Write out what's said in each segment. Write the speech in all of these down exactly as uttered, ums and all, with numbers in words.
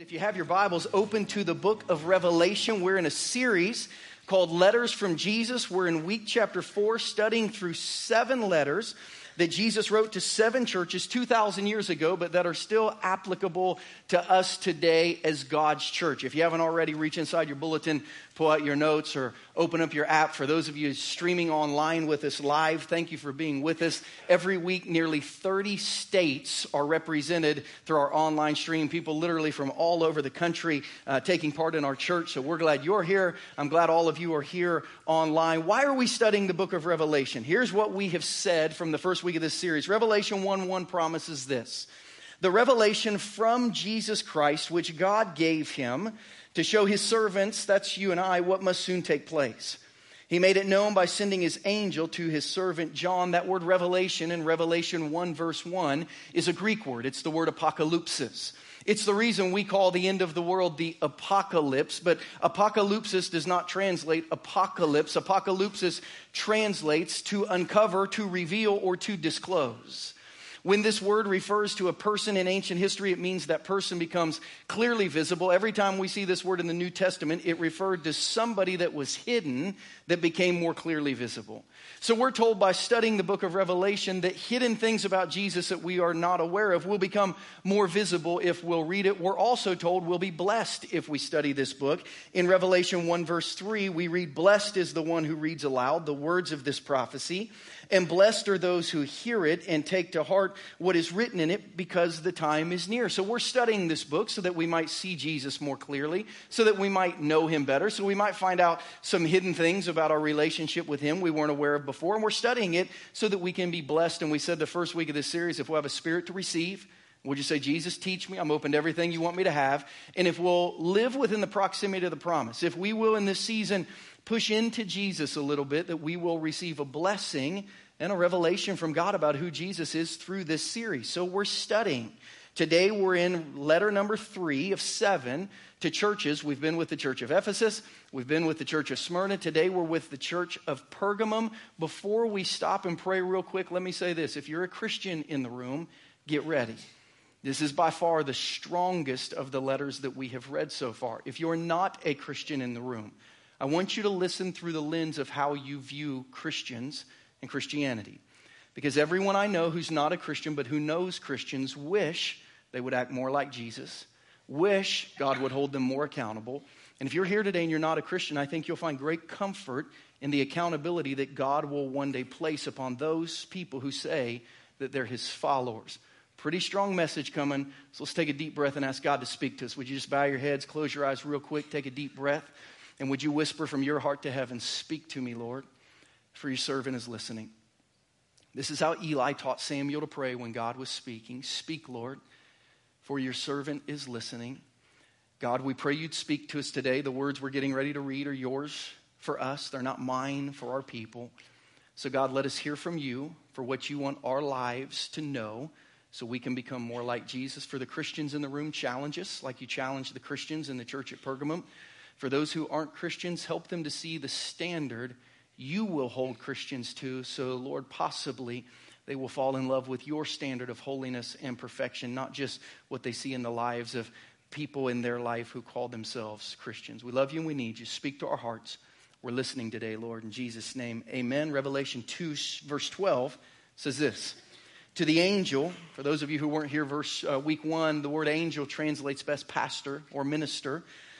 If you have your Bibles, open to the book of Revelation. We're in a series called Letters from Jesus. We're in week chapter four, studying through seven letters that Jesus wrote to seven churches two thousand years ago, but that are still applicable to us today as God's church. If you haven't already, reach inside your bulletin, pull out your notes, or open up your app. For those of you streaming online with us live, thank you for being with us. Every week, nearly thirty states are represented through our online stream. People literally from all over the country uh, taking part in our church. So we're glad you're here. I'm glad all of you are here online. Why are we studying the book of Revelation? Here's what we have said from the first week of this series. Revelation one one promises this: the revelation from Jesus Christ, which God gave him to show his servants, that's you and I, what must soon take place. He made it known by sending his angel to his servant John. That word revelation in Revelation one verse one is a Greek word. It's the word apocalypsis. It's the reason we call the end of the world the apocalypse, but apocalypsis does not translate apocalypse. Apocalypsis translates to uncover, to reveal, or to disclose. When this word refers to a person in ancient history, it means that person becomes clearly visible. Every time we see this word in the New Testament, it referred to somebody that was hidden that became more clearly visible. So we're told by studying the book of Revelation that hidden things about Jesus that we are not aware of will become more visible if we'll read it. We're also told we'll be blessed if we study this book. In Revelation one verse three, we read, "Blessed is the one who reads aloud the words of this prophecy, and blessed are those who hear it and take to heart what is written in it, because the time is near." So we're studying this book so that we might see Jesus more clearly, so that we might know him better, so we might find out some hidden things about our relationship with him we weren't aware of before. And we're studying it so that we can be blessed. And we said the first week of this series, if we'll have a spirit to receive, we'll just say, "Jesus, teach me. I'm open to everything you want me to have." And if we'll live within the proximity of the promise, if we will in this season push into Jesus a little bit, that we will receive a blessing and a revelation from God about who Jesus is through this series. So we're studying. Today we're in letter number three of seven to churches. We've been with the church of Ephesus. We've been with the church of Smyrna. Today we're with the church of Pergamum. Before we stop and pray real quick, let me say this. If you're a Christian in the room, get ready. This is by far the strongest of the letters that we have read so far. If you're not a Christian in the room, I want you to listen through the lens of how you view Christians and Christianity. Because everyone I know who's not a Christian but who knows Christians wish they would act more like Jesus, wish God would hold them more accountable. And if you're here today and you're not a Christian, I think you'll find great comfort in the accountability that God will one day place upon those people who say that they're his followers. Pretty strong message coming, so let's take a deep breath and ask God to speak to us. Would you just bow your heads, close your eyes real quick, take a deep breath, and would you whisper from your heart to heaven, "Speak to me, Lord, for your servant is listening." This is how Eli taught Samuel to pray when God was speaking. "Speak, Lord, for your servant is listening." God, we pray you'd speak to us today. The words we're getting ready to read are yours for us. They're not mine for our people. So God, let us hear from you for what you want our lives to know so we can become more like Jesus. For the Christians in the room, challenge us like you challenged the Christians in the church at Pergamum. For those who aren't Christians, help them to see the standard you will hold Christians to, so, Lord, possibly they will fall in love with your standard of holiness and perfection, not just what they see in the lives of people in their life who call themselves Christians. We love you and we need you. Speak to our hearts. We're listening today, Lord, in Jesus' name, amen. Revelation two, verse twelve says this: "To the angel," for those of you who weren't here verse uh, week one, the word angel translates best pastor or minister.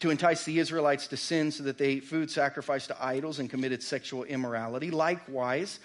to entice the Israelites to sin so that they ate food sacrificed to idols and committed sexual immorality. Likewise,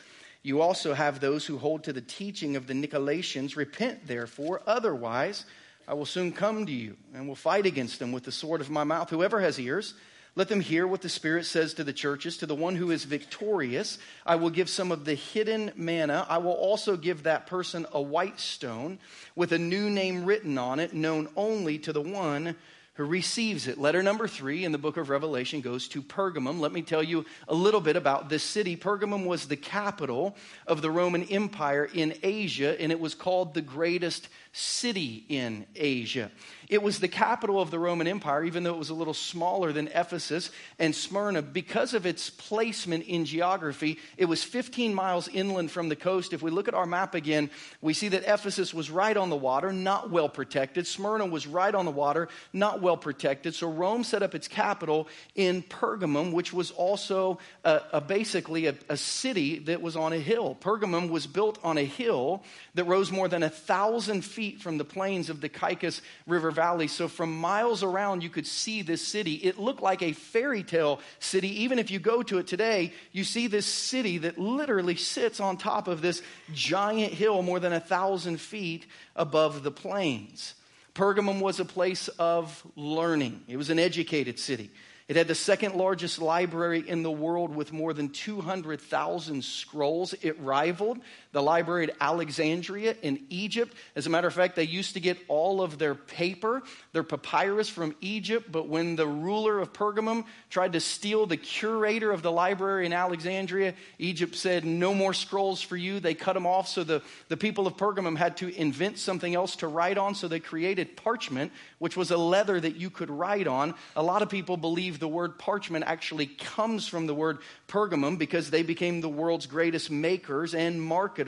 you also have those who hold to the teaching of the Nicolaitans. Repent, therefore, otherwise I will soon come to you and will fight against them with the sword of my mouth. Whoever has ears, let them hear what the Spirit says to the churches. To the one who is victorious, I will give some of the hidden manna. I will also give that person a white stone with a new name written on it, known only to the one who receives it. Letter number three in the book of Revelation goes to Pergamum. Let me tell you a little bit about this city. Pergamum was the capital of the Roman Empire in Asia, and it was called the greatest city in Asia. It was the capital of the Roman Empire, even though it was a little smaller than Ephesus and Smyrna. Because of its placement in geography, it was fifteen miles inland from the coast. If we look at our map again, we see that Ephesus was right on the water, not well protected. Smyrna was right on the water, not well protected. So Rome set up its capital in Pergamum, which was also a, a basically a, a city that was on a hill. Pergamum was built on a hill that rose more than a thousand feet from the plains of the Caicus River Valley. So from miles around, you could see this city. It looked like a fairy tale city. Even if you go to it today, you see this city that literally sits on top of this giant hill more than a thousand feet above the plains. Pergamum was a place of learning. It was an educated city. It had the second largest library in the world with more than two hundred thousand scrolls. It rivaled the library at Alexandria in Egypt. As a matter of fact, they used to get all of their paper, their papyrus from Egypt, but when the ruler of Pergamum tried to steal the curator of the library in Alexandria, Egypt said, no more scrolls for you. They cut them off, so the, the people of Pergamum had to invent something else to write on, so they created parchment, which was a leather that you could write on. A lot of people believe the word parchment actually comes from the word Pergamum because they became the world's greatest makers and marketers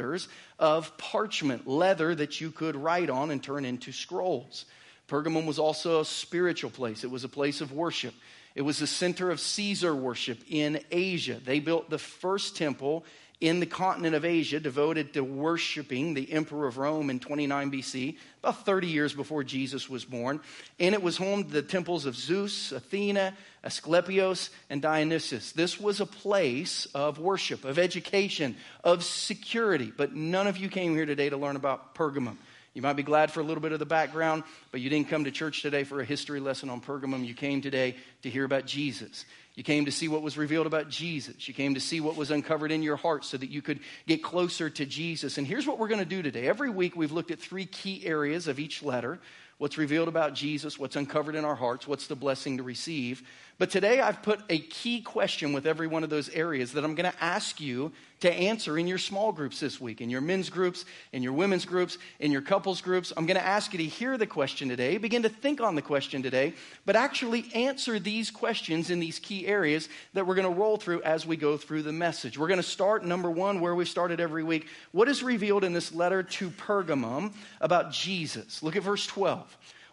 of parchment, leather that you could write on and turn into scrolls. Pergamum was also a spiritual place. It was a place of worship. It was the center of Caesar worship in Asia. They built the first temple in the continent of Asia devoted to worshiping the emperor of Rome in twenty-nine B C, about thirty years before Jesus was born. And it was home to the temples of Zeus, Athena, Asclepius, and Dionysus. This was a place of worship, of education, of security. But none of you came here today to learn about Pergamum. You might be glad for a little bit of the background, but you didn't come to church today for a history lesson on Pergamum. You came today to hear about Jesus. You came to see what was revealed about Jesus. You came to see what was uncovered in your heart so that you could get closer to Jesus. And here's what we're going to do today. Every week we've looked at three key areas of each letter: what's revealed about Jesus, what's uncovered in our hearts, what's the blessing to receive. But today I've put a key question with every one of those areas that I'm going to ask you to answer in your small groups this week, in your men's groups, in your women's groups, in your couples groups. I'm going to ask you to hear the question today, begin to think on the question today, but actually answer these questions in these key areas that we're going to roll through as we go through the message. We're going to start, number one, where we've started every week. What is revealed in this letter to Pergamum about Jesus? Look at verse twelve.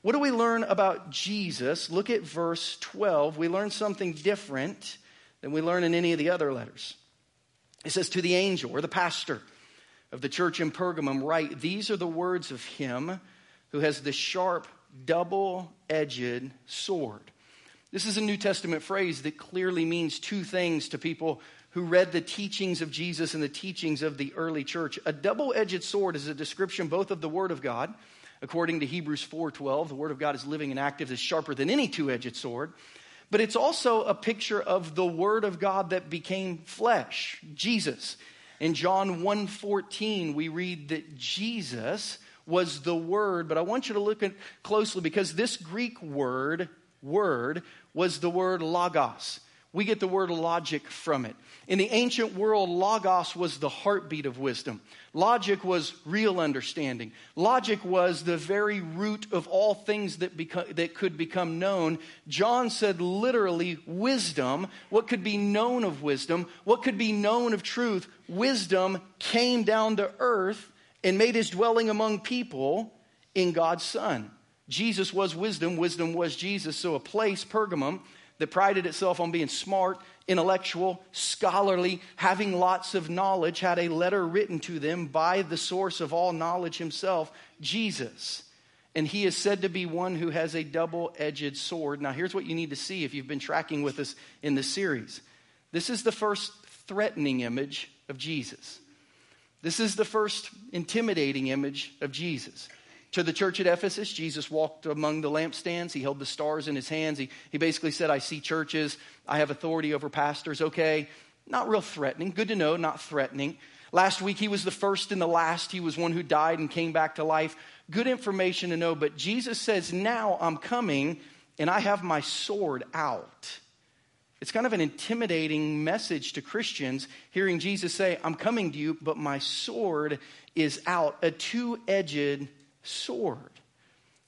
What do we learn about Jesus? Look at verse twelve. We learn something different than we learn in any of the other letters. It says, to the angel or the pastor of the church in Pergamum, write, these are the words of him who has the sharp, double-edged sword. This is a New Testament phrase that clearly means two things to people who read the teachings of Jesus and the teachings of the early church. A double-edged sword is a description both of the Word of God. According to Hebrews four twelve, the Word of God is living and active, is sharper than any two-edged sword. But it's also a picture of the Word of God that became flesh, Jesus. In John one fourteen, we read that Jesus was the Word. But I want you to look at closely, because this Greek word, word, was the word logos. We get the word logic from it. In the ancient world, logos was the heartbeat of wisdom. Logic was real understanding. Logic was the very root of all things that beco- that could become known. John said literally, wisdom, what could be known of wisdom, what could be known of truth, wisdom came down to earth and made his dwelling among people in God's Son. Jesus was wisdom, wisdom was Jesus. So a place, Pergamum, that prided itself on being smart, intellectual, scholarly, having lots of knowledge, had a letter written to them by the source of all knowledge himself, Jesus. And he is said to be one who has a double-edged sword. Now, here's what you need to see if you've been tracking with us in this series. This is the first threatening image of Jesus. This is the first intimidating image of Jesus. To the church at Ephesus, Jesus walked among the lampstands. He held the stars in his hands. He, he basically said, I see churches. I have authority over pastors. Okay, not real threatening. Good to know, not threatening. Last week, he was the first and the last. He was one who died and came back to life. Good information to know. But Jesus says, now I'm coming, and I have my sword out. It's kind of an intimidating message to Christians, hearing Jesus say, I'm coming to you, but my sword is out, a two-edged sword.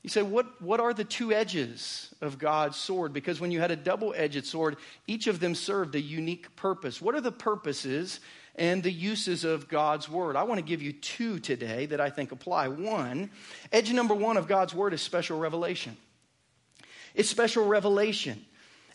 You say, what, what are the two edges of God's sword? Because when you had a double-edged sword, each of them served a unique purpose. What are the purposes and the uses of God's word? I want to give you two today that I think apply. One, edge number one of God's word is special revelation. It's special revelation.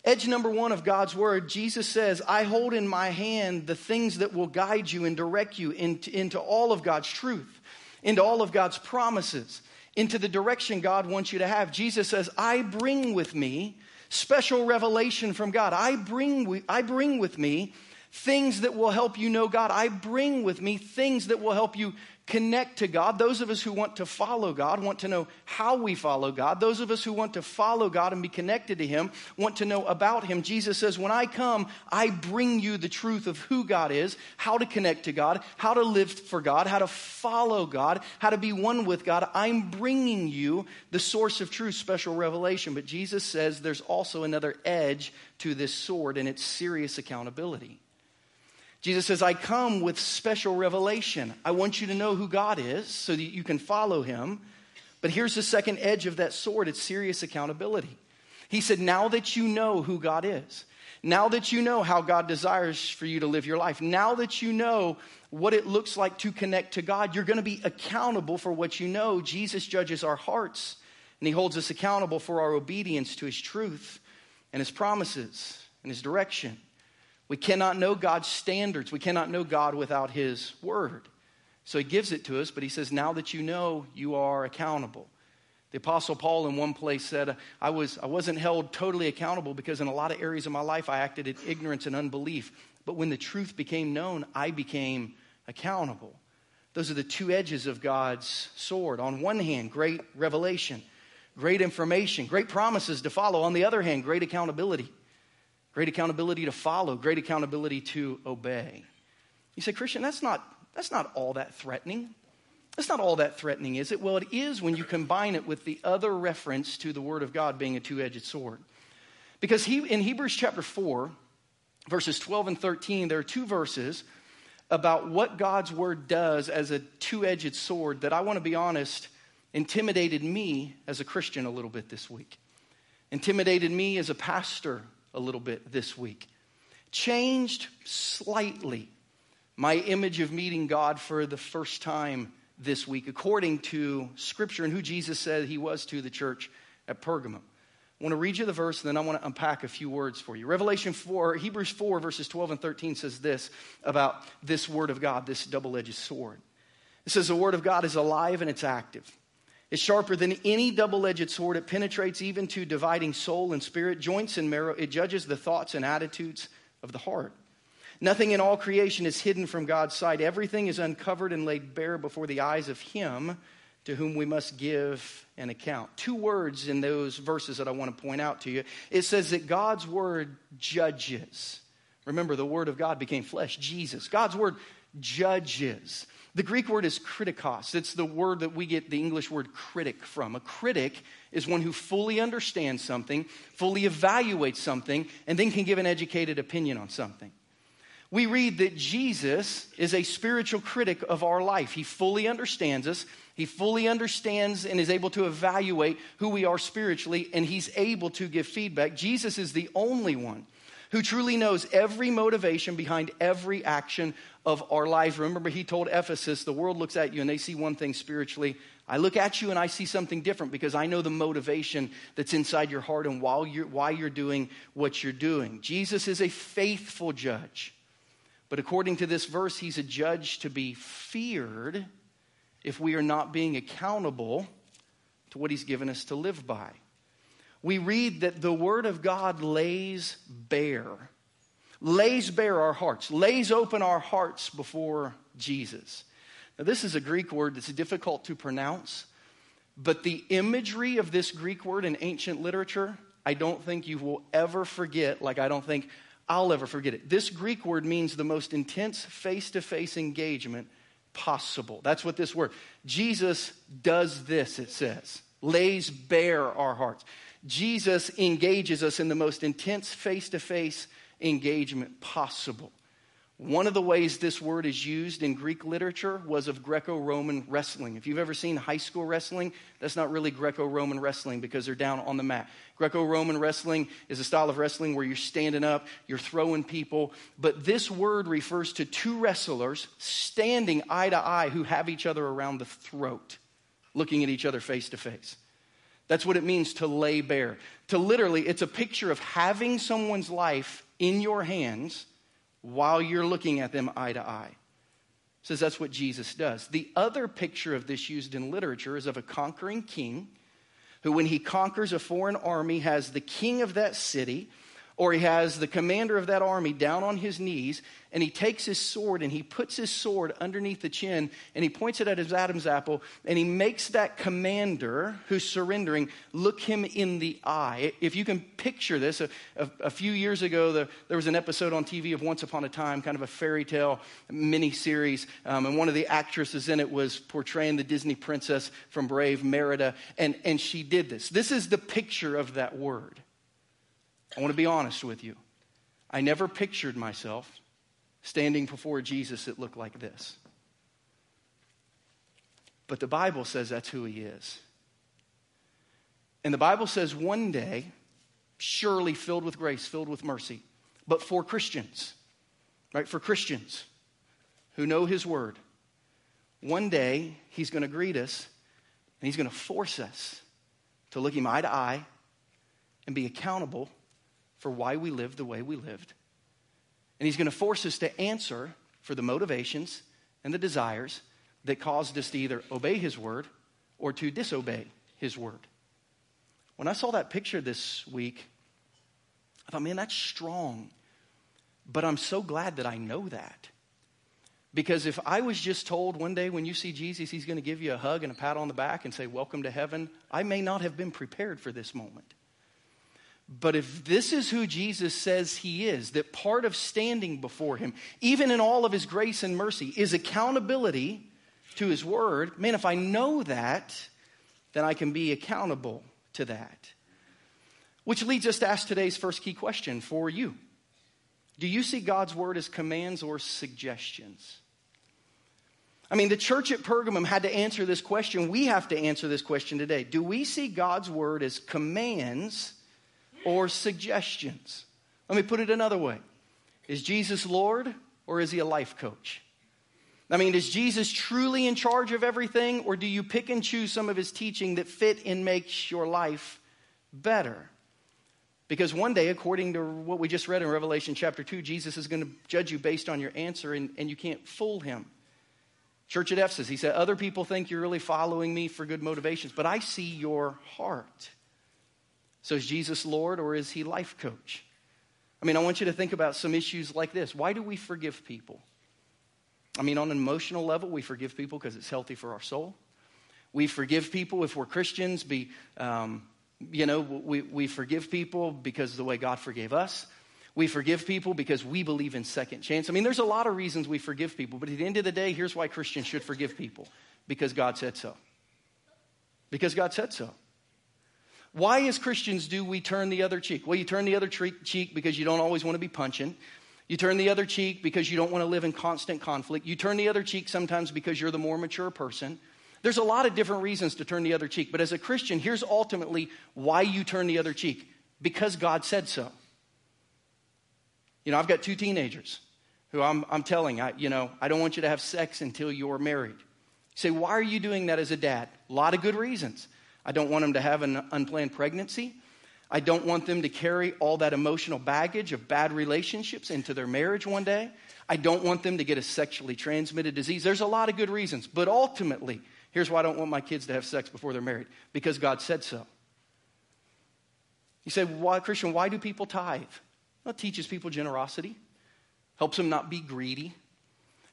Edge number one of God's word, Jesus says, I hold in my hand the things that will guide you and direct you into, into all of God's truth, into all of God's promises, into the direction God wants you to have. Jesus says, I bring with me special revelation from God. I bring, I bring with me things that will help you know God. I bring with me things that will help you connect to God. Those of us who want to follow God want to know how we follow God. Those of us who want to follow God and be connected to Him want to know about Him. Jesus says, when I come, I bring you the truth of who God is, how to connect to God, how to live for God, how to follow God, how to be one with God. I'm bringing you the source of truth, special revelation. But Jesus says there's also another edge to this sword, and it's serious accountability. Jesus says, I come with special revelation. I want you to know who God is so that you can follow Him. But here's the second edge of that sword. It's serious accountability. He said, now that you know who God is, now that you know how God desires for you to live your life, now that you know what it looks like to connect to God, you're going to be accountable for what you know. Jesus judges our hearts, and He holds us accountable for our obedience to His truth and His promises and His direction. We cannot know God's standards. We cannot know God without His word. So He gives it to us, but He says, now that you know, you are accountable. The Apostle Paul in one place said, I, was, I wasn't held totally accountable because in a lot of areas of my life, I acted in ignorance and unbelief. But when the truth became known, I became accountable. Those are the two edges of God's sword. On one hand, great revelation, great information, great promises to follow. On the other hand, great accountability. Great accountability to follow, great accountability to obey. You say, Christian, that's not that's not all that threatening. That's not all that threatening, is it? Well, it is when you combine it with the other reference to the word of God being a two-edged sword. Because he, in Hebrews chapter four, verses twelve and thirteen, there are two verses about what God's word does as a two-edged sword that I want to be honest, intimidated me as a Christian a little bit this week. Intimidated me as a pastor a little bit this week. Changed slightly my image of meeting God for the first time this week, according to Scripture and who Jesus said He was to the church at Pergamum. I want to read you the verse, and then I want to unpack a few words for you. Revelation four, Hebrews four, verses twelve and thirteen says this about this word of God, this double-edged sword. It says, the word of God is alive and it's active. It's sharper than any double-edged sword. It penetrates even to dividing soul and spirit, joints and marrow. It judges the thoughts and attitudes of the heart. Nothing in all creation is hidden from God's sight. Everything is uncovered and laid bare before the eyes of Him to whom we must give an account. Two words in those verses that I want to point out to you. It says that God's word judges. Remember, the word of God became flesh, Jesus. God's word judges. The Greek word is kritikos. It's the word that we get the English word critic from. A critic is one who fully understands something, fully evaluates something, and then can give an educated opinion on something. We read that Jesus is a spiritual critic of our life. He fully understands us. He fully understands and is able to evaluate who we are spiritually, and He's able to give feedback. Jesus is the only one who truly knows every motivation behind every action of our life. Remember, He told Ephesus, the world looks at you and they see one thing spiritually. I look at you and I see something different because I know the motivation that's inside your heart and why you're, why you're doing what you're doing. Jesus is a faithful judge. But according to this verse, He's a judge to be feared if we are not being accountable to what He's given us to live by. We read that the word of God lays bare, lays bare our hearts, lays open our hearts before Jesus. Now, this is a Greek word that's difficult to pronounce, but the imagery of this Greek word in ancient literature, I don't think you will ever forget, like I don't think I'll ever forget it. This Greek word means the most intense face-to-face engagement possible. That's what this word, Jesus does this, it says, lays bare our hearts. Jesus engages us in the most intense face-to-face engagement possible. One of the ways this word is used in Greek literature was of Greco-Roman wrestling. If you've ever seen high school wrestling, that's not really Greco-Roman wrestling because they're down on the mat. Greco-Roman wrestling is a style of wrestling where you're standing up, you're throwing people. But this word refers to two wrestlers standing eye to eye who have each other around the throat, looking at each other face to face. That's what it means to lay bare. To literally, it's a picture of having someone's life in your hands while you're looking at them eye to eye. It says that's what Jesus does. The other picture of this used in literature is of a conquering king who, when he conquers a foreign army, has the king of that city, or he has the commander of that army down on his knees, and he takes his sword and he puts his sword underneath the chin and he points it at his Adam's apple and he makes that commander who's surrendering look him in the eye. If you can picture this, a, a, a few years ago the, there was an episode on T V of Once Upon a Time, kind of a fairy tale mini-series, um, and one of the actresses in it was portraying the Disney princess from Brave, Merida, and, and she did this. This is the picture of that word. I want to be honest with you. I never pictured myself standing before Jesus that looked like this. But the Bible says that's who he is. And the Bible says one day, surely filled with grace, filled with mercy, but for Christians, right? For Christians who know his word, one day he's going to greet us and he's going to force us to look him eye to eye and be accountable for why we lived the way we lived. And he's going to force us to answer for the motivations and the desires that caused us to either obey his word or to disobey his word. When I saw that picture this week, I thought, man, that's strong. But I'm so glad that I know that. Because if I was just told one day when you see Jesus, he's going to give you a hug and a pat on the back and say, welcome to heaven, I may not have been prepared for this moment. But if this is who Jesus says he is, that part of standing before him, even in all of his grace and mercy, is accountability to his word, man, if I know that, then I can be accountable to that. Which leads us to ask today's first key question for you. Do you see God's word as commands or suggestions? I mean, the church at Pergamum had to answer this question. We have to answer this question today. Do we see God's word as commands or suggestions? Let me put it another way. Is Jesus Lord or is he a life coach? I mean, is Jesus truly in charge of everything, or do you pick and choose some of his teaching that fit and makes your life better? Because one day, according to what we just read in Revelation chapter two, Jesus is going to judge you based on your answer, and, and you can't fool him. Church at Ephesus, he said, other people think you're really following me for good motivations, but I see your heart. So is Jesus Lord or is he life coach? I mean, I want you to think about some issues like this. Why do we forgive people? I mean, on an emotional level, we forgive people because it's healthy for our soul. We forgive people if we're Christians. Be, um, you know, we, we forgive people because of the way God forgave us. We forgive people because we believe in second chance. I mean, there's a lot of reasons we forgive people. But at the end of the day, here's why Christians should forgive people. Because God said so. Because God said so. Why, as Christians, do we turn the other cheek? Well, you turn the other cheek because you don't always want to be punching. You turn the other cheek because you don't want to live in constant conflict. You turn the other cheek sometimes because you're the more mature person. There's a lot of different reasons to turn the other cheek. But as a Christian, here's ultimately why you turn the other cheek. Because God said so. You know, I've got two teenagers who I'm, I'm telling, I, you know, I don't want you to have sex until you're married. You say, why are you doing that as a dad? A lot of good reasons. I don't want them to have an unplanned pregnancy. I don't want them to carry all that emotional baggage of bad relationships into their marriage one day. I don't want them to get a sexually transmitted disease. There's a lot of good reasons. But ultimately, here's why I don't want my kids to have sex before they're married. Because God said so. You say, why, Christian, why do people tithe? Well, it teaches people generosity. Helps them not be greedy.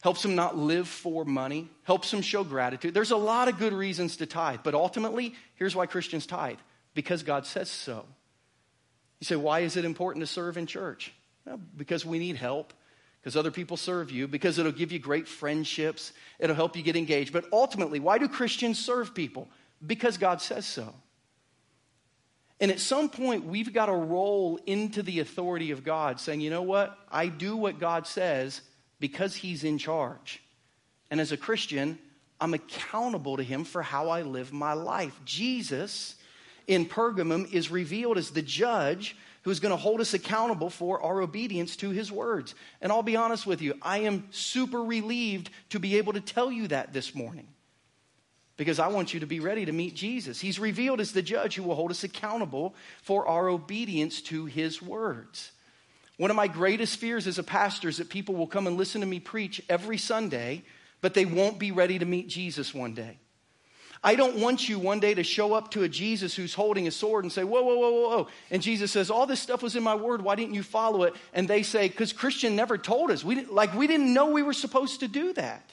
Helps them not live for money. Helps them show gratitude. There's a lot of good reasons to tithe. But ultimately, here's why Christians tithe. Because God says so. You say, why is it important to serve in church? Well, because we need help. Because other people serve you. Because it'll give you great friendships. It'll help you get engaged. But ultimately, why do Christians serve people? Because God says so. And at some point, we've got to roll into the authority of God, saying, you know what? I do what God says because he's in charge. And as a Christian, I'm accountable to him for how I live my life. Jesus in Pergamum is revealed as the judge who's going to hold us accountable for our obedience to his words. And I'll be honest with you, I am super relieved to be able to tell you that this morning, because I want you to be ready to meet Jesus. He's revealed as the judge who will hold us accountable for our obedience to his words. One of my greatest fears as a pastor is that people will come and listen to me preach every Sunday, but they won't be ready to meet Jesus one day. I don't want you one day to show up to a Jesus who's holding a sword and say, whoa, whoa, whoa, whoa, whoa. And Jesus says, all this stuff was in my word. Why didn't you follow it? And they say, because Christian never told us. We didn't, like, we didn't know we were supposed to do that.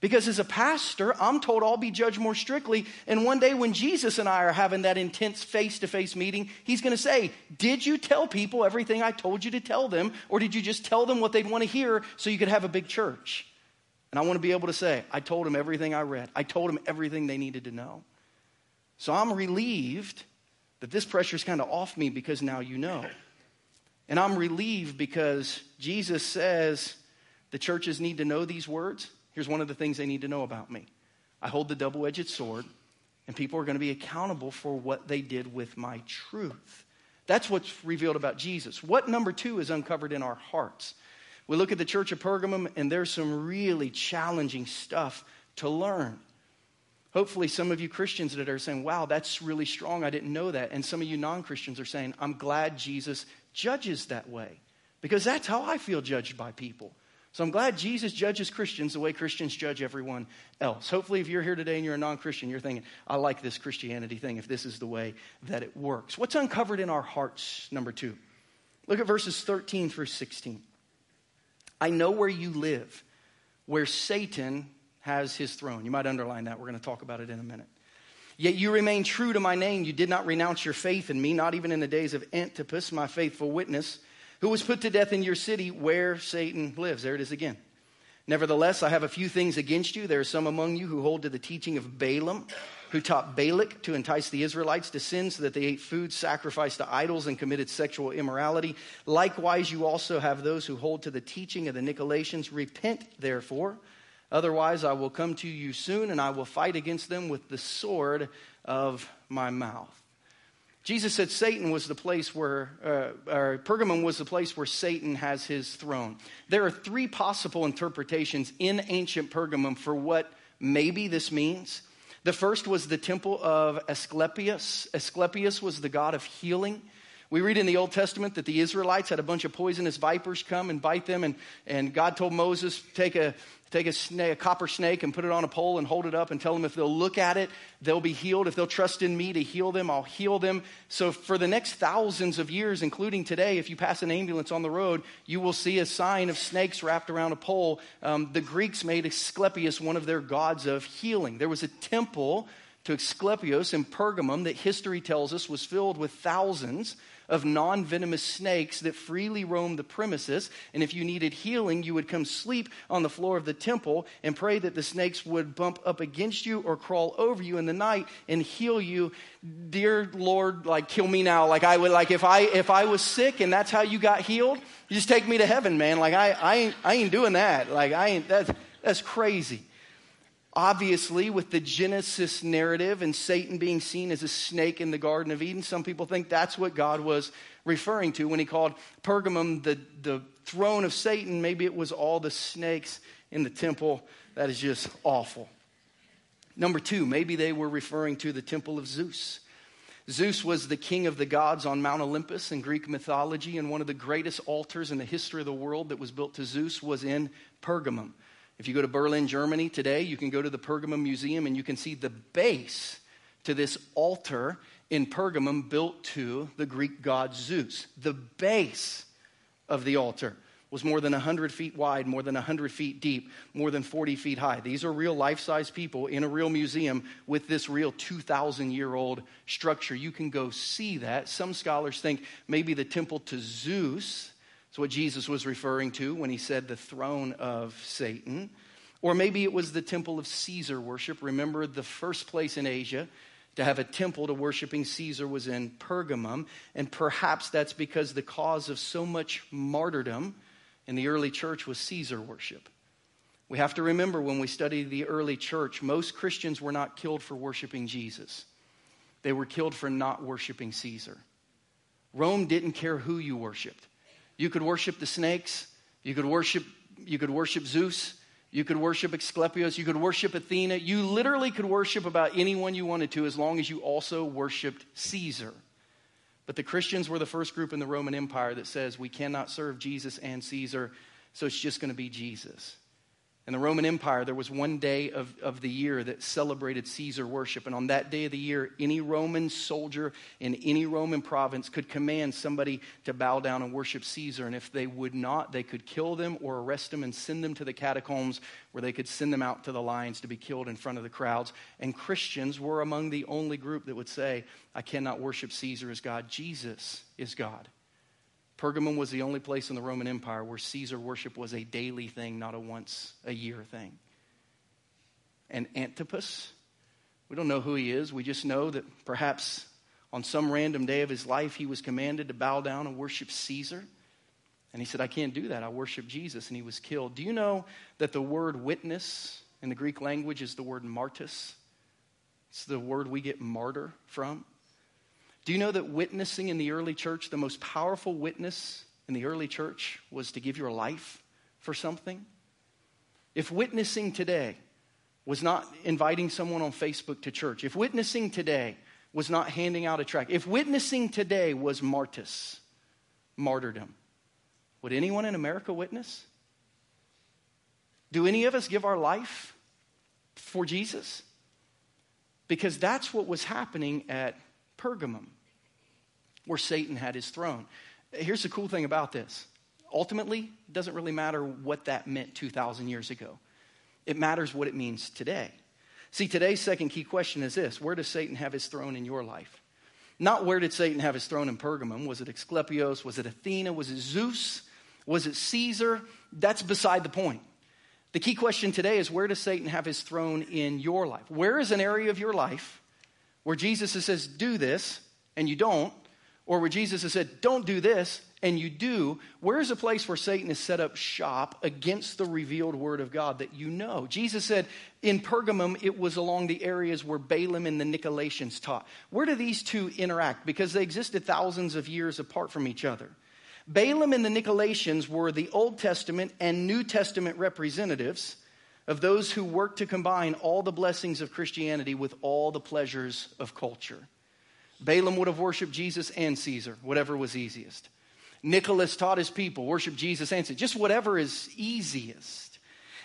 Because as a pastor, I'm told I'll be judged more strictly. And one day when Jesus and I are having that intense face-to-face meeting, he's going to say, did you tell people everything I told you to tell them? Or did you just tell them what they'd want to hear so you could have a big church? And I want to be able to say, I told them everything I read. I told them everything they needed to know. So I'm relieved that this pressure is kind of off me, because now you know. And I'm relieved because Jesus says the churches need to know these words. Here's one of the things they need to know about me. I hold the double-edged sword, and people are going to be accountable for what they did with my truth. That's what's revealed about Jesus. What, number two, is uncovered in our hearts? We look at the church of Pergamum, and there's some really challenging stuff to learn. Hopefully, some of you Christians that are saying, wow, that's really strong, I didn't know that. And some of you non-Christians are saying, I'm glad Jesus judges that way, because that's how I feel judged by people. So I'm glad Jesus judges Christians the way Christians judge everyone else. Hopefully, if you're here today and you're a non-Christian, you're thinking, I like this Christianity thing if this is the way that it works. What's uncovered in our hearts, number two? Look at verses thirteen through sixteen. I know where you live, where Satan has his throne. You might underline that. We're going to talk about it in a minute. Yet you remain true to my name. You did not renounce your faith in me, not even in the days of Antipas, my faithful witness, who was put to death in your city where Satan lives. There it is again. Nevertheless, I have a few things against you. There are some among you who hold to the teaching of Balaam, who taught Balak to entice the Israelites to sin so that they ate food sacrificed to idols and committed sexual immorality. Likewise, you also have those who hold to the teaching of the Nicolaitans. Repent, therefore. Otherwise, I will come to you soon, and I will fight against them with the sword of my mouth. Jesus said Satan was the place where, uh, or Pergamum was the place where Satan has his throne. There are three possible interpretations in ancient Pergamum for what maybe this means. The first was the temple of Asclepius. Asclepius was the god of healing. We read in the Old Testament that the Israelites had a bunch of poisonous vipers come and bite them, and, and God told Moses, take a Take a, snake, a copper snake and put it on a pole and hold it up and tell them if they'll look at it, they'll be healed. If they'll trust in me to heal them, I'll heal them. So for the next thousands of years, including today, if you pass an ambulance on the road, you will see a sign of snakes wrapped around a pole. Um, the Greeks made Asclepius one of their gods of healing. There was a temple to Asclepius in Pergamum that history tells us was filled with thousands of non-venomous snakes that freely roamed the premises. And if you needed healing, you would come sleep on the floor of the temple and pray that the snakes would bump up against you or crawl over you in the night and heal you. Dear Lord, like, kill me now. Like I would, like if I if I was sick and that's how you got healed, you just take me to heaven, man. Like I I ain't, I ain't doing that. Like I ain't that's that's crazy. Obviously, with the Genesis narrative and Satan being seen as a snake in the Garden of Eden, some people think that's what God was referring to when he called Pergamum the, the throne of Satan. Maybe it was all the snakes in the temple. That is just awful. Number two, maybe they were referring to the temple of Zeus. Zeus was the king of the gods on Mount Olympus in Greek mythology, and one of the greatest altars in the history of the world that was built to Zeus was in Pergamum. If you go to Berlin, Germany today, you can go to the Pergamum Museum and you can see the base to this altar in Pergamum built to the Greek god Zeus. The base of the altar was more than one hundred feet wide, more than one hundred feet deep, more than forty feet high. These are real life-size people in a real museum with this real two thousand year old structure. You can go see that. Some scholars think maybe the temple to Zeus, that's what Jesus was referring to when he said the throne of Satan. Or maybe it was the temple of Caesar worship. Remember, the first place in Asia to have a temple to worshiping Caesar was in Pergamum. And perhaps that's because the cause of so much martyrdom in the early church was Caesar worship. We have to remember when we study the early church, most Christians were not killed for worshiping Jesus. They were killed for not worshiping Caesar. Rome didn't care who you worshiped. You could worship the snakes. You could worship, you could worship Zeus. You could worship Asclepius. You could worship Athena. You literally could worship about anyone you wanted to as long as you also worshiped Caesar. But the Christians were the first group in the Roman Empire that says we cannot serve Jesus and Caesar, so it's just going to be Jesus. In the Roman Empire, there was one day of, of the year that celebrated Caesar worship. And on that day of the year, any Roman soldier in any Roman province could command somebody to bow down and worship Caesar. And if they would not, they could kill them or arrest them and send them to the catacombs where they could send them out to the lions to be killed in front of the crowds. And Christians were among the only group that would say, I cannot worship Caesar as God. Jesus is God. Pergamum was the only place in the Roman Empire where Caesar worship was a daily thing, not a once-a-year thing. And Antipas, we don't know who he is. We just know that perhaps on some random day of his life, he was commanded to bow down and worship Caesar. And he said, I can't do that. I worship Jesus. And he was killed. Do you know that the word witness in the Greek language is the word martys? It's the word we get martyr from. Do you know that witnessing in the early church, the most powerful witness in the early church was to give your life for something? If witnessing today was not inviting someone on Facebook to church, if witnessing today was not handing out a tract, if witnessing today was martys, martyrdom, would anyone in America witness? Do any of us give our life for Jesus? Because that's what was happening at Pergamum, where Satan had his throne. Here's the cool thing about this. Ultimately, it doesn't really matter what that meant two thousand years ago. It matters what it means today. See, today's second key question is this. Where does Satan have his throne in your life? Not where did Satan have his throne in Pergamum. Was it Asclepius? Was it Athena? Was it Zeus? Was it Caesar? That's beside the point. The key question today is where does Satan have his throne in your life? Where is an area of your life where Jesus says, do this, and you don't, or where Jesus has said, don't do this, and you do? Where is a place where Satan has set up shop against the revealed word of God that you know? Jesus said in Pergamum, it was along the areas where Balaam and the Nicolaitans taught. Where do these two interact? Because they existed thousands of years apart from each other. Balaam and the Nicolaitans were the Old Testament and New Testament representatives of those who work to combine all the blessings of Christianity with all the pleasures of culture. Balaam would have worshipped Jesus and Caesar, whatever was easiest. Nicholas taught his people, worship Jesus and Caesar, just whatever is easiest.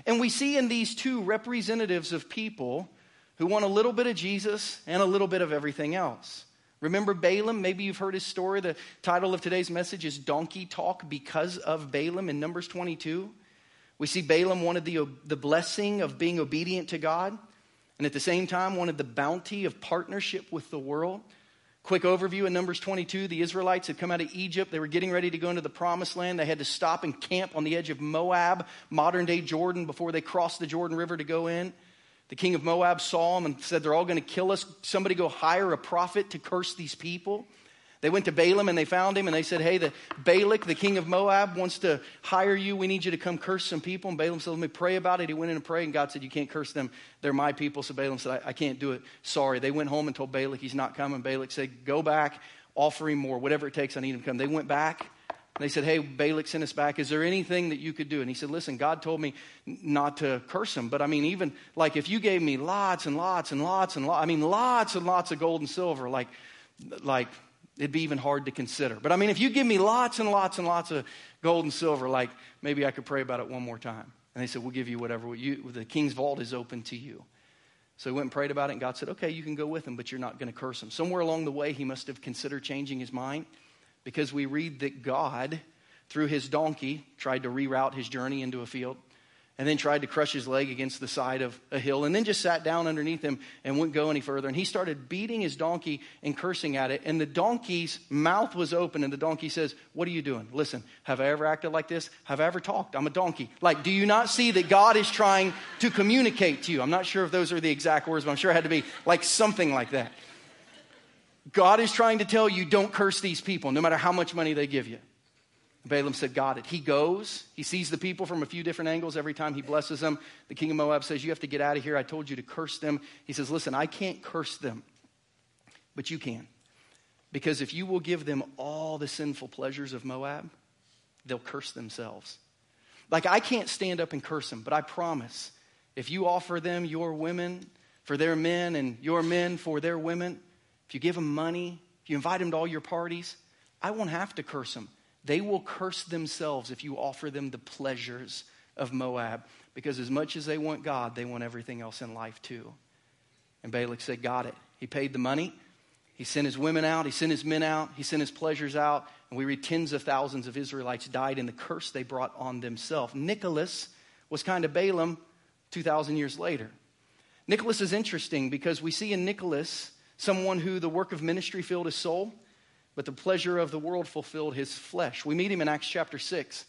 And we see in these two representatives of people who want a little bit of Jesus and a little bit of everything else. Remember Balaam? Maybe you've heard his story. The title of today's message is Donkey Talk because of Balaam in Numbers twenty-two. We see Balaam wanted the, the blessing of being obedient to God, and at the same time wanted the bounty of partnership with the world. Quick overview in Numbers twenty-two, the Israelites had come out of Egypt. They were getting ready to go into the promised land. They had to stop and camp on the edge of Moab, modern-day Jordan, before they crossed the Jordan River to go in. The king of Moab saw them and said, they're all going to kill us. Somebody go hire a prophet to curse these people. They went to Balaam and they found him and they said, hey, the Balak, the king of Moab, wants to hire you. We need you to come curse some people. And Balaam said, let me pray about it. He went in and prayed and God said, you can't curse them. They're my people. So Balaam said, I, I can't do it. Sorry. They went home and told Balak he's not coming. Balak said, go back, offer him more. Whatever it takes, I need him to come. They went back. They said, hey, Balak sent us back. Is there anything that you could do? And he said, listen, God told me not to curse him. But I mean, even like if you gave me lots and lots and lots and lots, I mean, lots and lots of gold and silver, like, like, it'd be even hard to consider. But I mean, if you give me lots and lots and lots of gold and silver, like maybe I could pray about it one more time. And they said, we'll give you whatever. You, the king's vault is open to you. So he went and prayed about it. And God said, okay, you can go with him, but you're not going to curse him. Somewhere along the way, he must have considered changing his mind because we read that God, through his donkey, tried to reroute his journey into a field and then tried to crush his leg against the side of a hill, and then just sat down underneath him and wouldn't go any further. And he started beating his donkey and cursing at it, and the donkey's mouth was open, and the donkey says, what are you doing? Listen, have I ever acted like this? Have I ever talked? I'm a donkey. Like, do you not see that God is trying to communicate to you? I'm not sure if those are the exact words, but I'm sure it had to be like something like that. God is trying to tell you, don't curse these people, no matter how much money they give you. Balaam said, got it. He goes. He sees the people from a few different angles. Every time he blesses them, the king of Moab says, you have to get out of here. I told you to curse them. He says, listen, I can't curse them, but you can. Because if you will give them all the sinful pleasures of Moab, they'll curse themselves. Like, I can't stand up and curse them, but I promise, if you offer them your women for their men and your men for their women, if you give them money, if you invite them to all your parties, I won't have to curse them. They will curse themselves if you offer them the pleasures of Moab, because as much as they want God, they want everything else in life too. And Balak said, got it. He paid the money. He sent his women out. He sent his men out. He sent his pleasures out. And we read tens of thousands of Israelites died in the curse they brought on themselves. Nicholas was kind of Balaam two thousand years later. Nicholas is interesting because we see in Nicholas someone who the work of ministry filled his soul, but the pleasure of the world fulfilled his flesh. We meet him in Acts chapter six.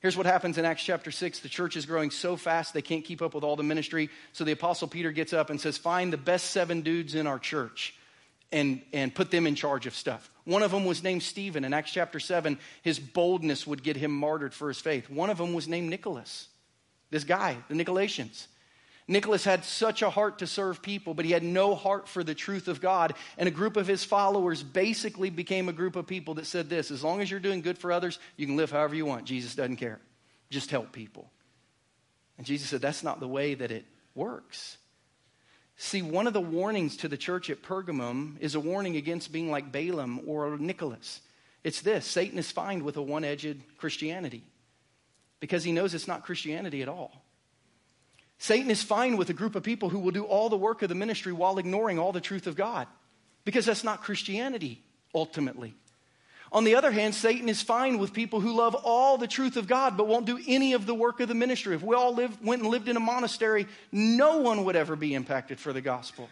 Here's what happens in Acts chapter six. The church is growing so fast they can't keep up with all the ministry. So the apostle Peter gets up and says, find the best seven dudes in our church and, and put them in charge of stuff. One of them was named Stephen. In Acts chapter seven, his boldness would get him martyred for his faith. One of them was named Nicholas. This guy, the Nicolaitans. Nicholas had such a heart to serve people, but he had no heart for the truth of God. And a group of his followers basically became a group of people that said this: as long as you're doing good for others, you can live however you want. Jesus doesn't care. Just help people. And Jesus said, that's not the way that it works. See, one of the warnings to the church at Pergamum is a warning against being like Balaam or Nicholas. It's this: Satan is fine with a one-edged Christianity because he knows it's not Christianity at all. Satan is fine with a group of people who will do all the work of the ministry while ignoring all the truth of God, because that's not Christianity, ultimately. On the other hand, Satan is fine with people who love all the truth of God but won't do any of the work of the ministry. If we all lived, went and lived in a monastery, no one would ever be impacted for the gospel,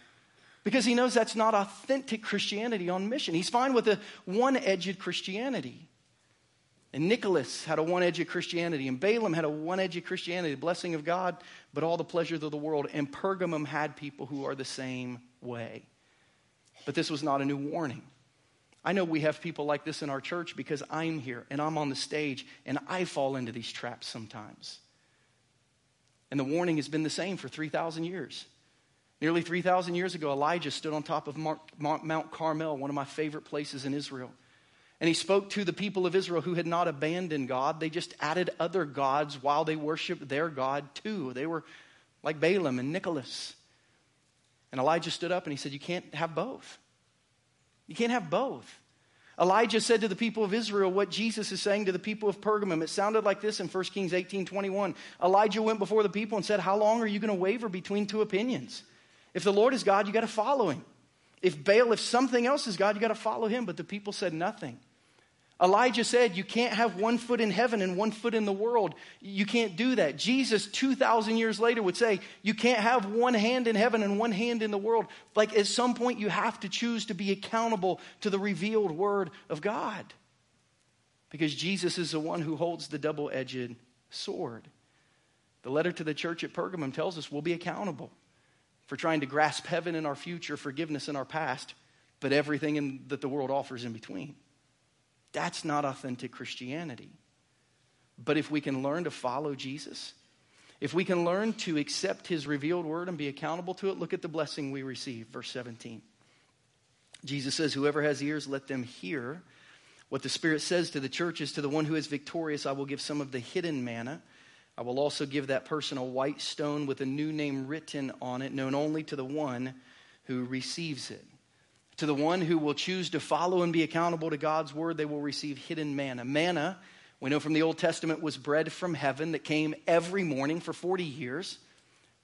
because he knows that's not authentic Christianity on mission. He's fine with a one-edged Christianity. And Nicholas had a one-edged Christianity, and Balaam had a one-edged Christianity, the blessing of God, but all the pleasures of the world. And Pergamum had people who are the same way. But this was not a new warning. I know we have people like this in our church because I'm here, and I'm on the stage, and I fall into these traps sometimes. And the warning has been the same for three thousand years. Nearly three thousand years ago, Elijah stood on top of Mount Carmel, one of my favorite places in Israel. And he spoke to the people of Israel who had not abandoned God. They just added other gods while they worshiped their God too. They were like Balaam and Nicholas. And Elijah stood up and he said, you can't have both. You can't have both. Elijah said to the people of Israel what Jesus is saying to the people of Pergamum. It sounded like this in First Kings eighteen twenty-one. Elijah went before the people and said, how long are you going to waver between two opinions? If the Lord is God, you got to follow him. If Baal, if something else is God, you got to follow him. But the people said nothing. Elijah said, you can't have one foot in heaven and one foot in the world. You can't do that. Jesus, two thousand years later, would say, you can't have one hand in heaven and one hand in the world. Like, at some point, you have to choose to be accountable to the revealed word of God, because Jesus is the one who holds the double-edged sword. The letter to the church at Pergamum tells us we'll be accountable for trying to grasp heaven in our future, forgiveness in our past, but everything in, that the world offers in between. That's not authentic Christianity. But if we can learn to follow Jesus, if we can learn to accept his revealed word and be accountable to it, look at the blessing we receive. Verse seventeen. Jesus says, whoever has ears, let them hear. What the Spirit says to the churches, to the one who is victorious, I will give some of the hidden manna. I will also give that person a white stone with a new name written on it, known only to the one who receives it. To the one who will choose to follow and be accountable to God's word, they will receive hidden manna. Manna, we know from the Old Testament, was bread from heaven that came every morning for forty years.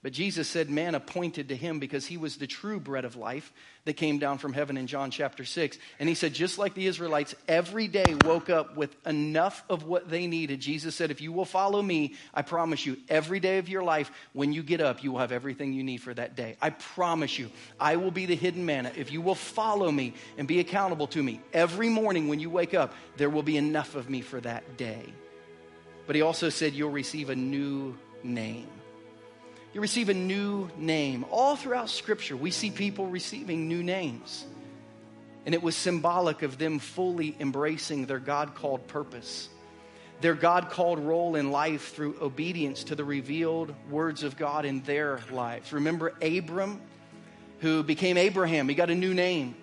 But Jesus said manna pointed to him because he was the true bread of life that came down from heaven in John chapter six. And he said, just like the Israelites every day woke up with enough of what they needed, Jesus said, if you will follow me, I promise you, every day of your life, when you get up, you will have everything you need for that day. I promise you, I will be the hidden manna. If you will follow me and be accountable to me, every morning when you wake up, there will be enough of me for that day. But he also said, you'll receive a new name. You receive a new name. All throughout Scripture, we see people receiving new names. And it was symbolic of them fully embracing their God-called purpose, their God-called role in life through obedience to the revealed words of God in their lives. Remember Abram, who became Abraham. He got a new name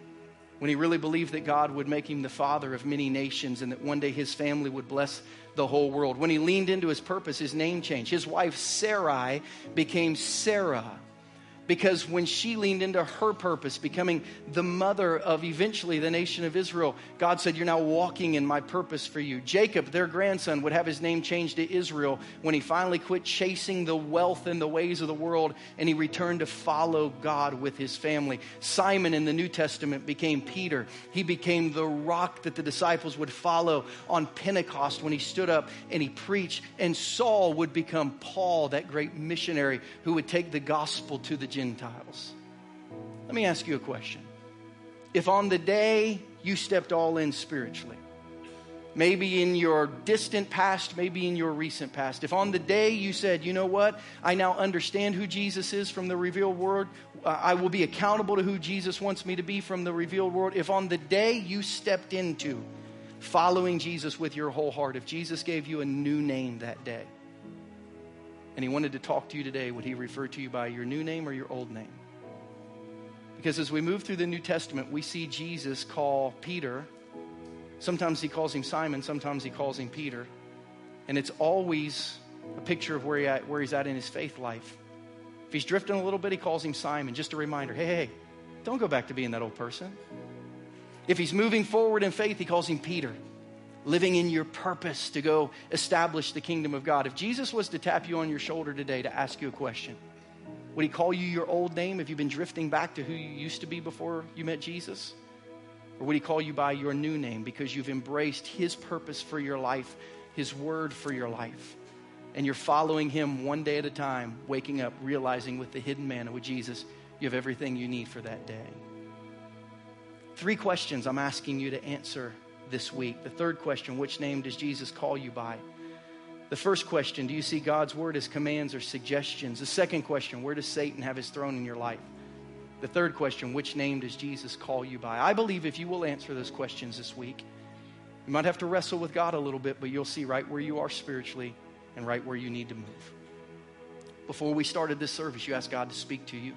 when he really believed that God would make him the father of many nations and that one day his family would bless the whole world. When he leaned into his purpose, his name changed. His wife Sarai became Sarah, because when she leaned into her purpose, becoming the mother of eventually the nation of Israel, God said, you're now walking in my purpose for you. Jacob, their grandson, would have his name changed to Israel when he finally quit chasing the wealth and the ways of the world, and he returned to follow God with his family. Simon in the New Testament became Peter. He became the rock that the disciples would follow on Pentecost when he stood up and he preached. And Saul would become Paul, that great missionary who would take the gospel to the Gentiles. Gentiles. Let me ask you a question. If on the day you stepped all in spiritually, maybe in your distant past, maybe in your recent past, if on the day you said, you know what, I now understand who Jesus is from the revealed word, I will be accountable to who Jesus wants me to be from the revealed word. If on the day you stepped into following Jesus with your whole heart, if Jesus gave you a new name that day, and he wanted to talk to you today, would he refer to you by your new name or your old name? Because as we move through the New Testament, we see Jesus call Peter. Sometimes he calls him Simon. Sometimes he calls him Peter. And it's always a picture of where, he at, where he's at in his faith life. If he's drifting a little bit, he calls him Simon. Just a reminder, hey, hey, don't go back to being that old person. If he's moving forward in faith, he calls him Peter. Living in your purpose to go establish the kingdom of God. If Jesus was to tap you on your shoulder today to ask you a question, would he call you your old name if you've been drifting back to who you used to be before you met Jesus? Or would he call you by your new name because you've embraced his purpose for your life, his word for your life, and you're following him one day at a time, waking up, realizing with the hidden man and with Jesus, you have everything you need for that day. Three questions I'm asking you to answer this week. The third question, which name does Jesus call you by? The first question, do you see God's word as commands or suggestions? The second question, where does Satan have his throne in your life? The third question, which name does Jesus call you by? I believe if you will answer those questions this week, you might have to wrestle with God a little bit, but you'll see right where you are spiritually and right where you need to move. Before we started this service, you asked God to speak to you.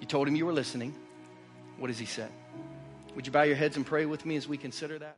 You told him you were listening. What has he said? Would you bow your heads and pray with me as we consider that?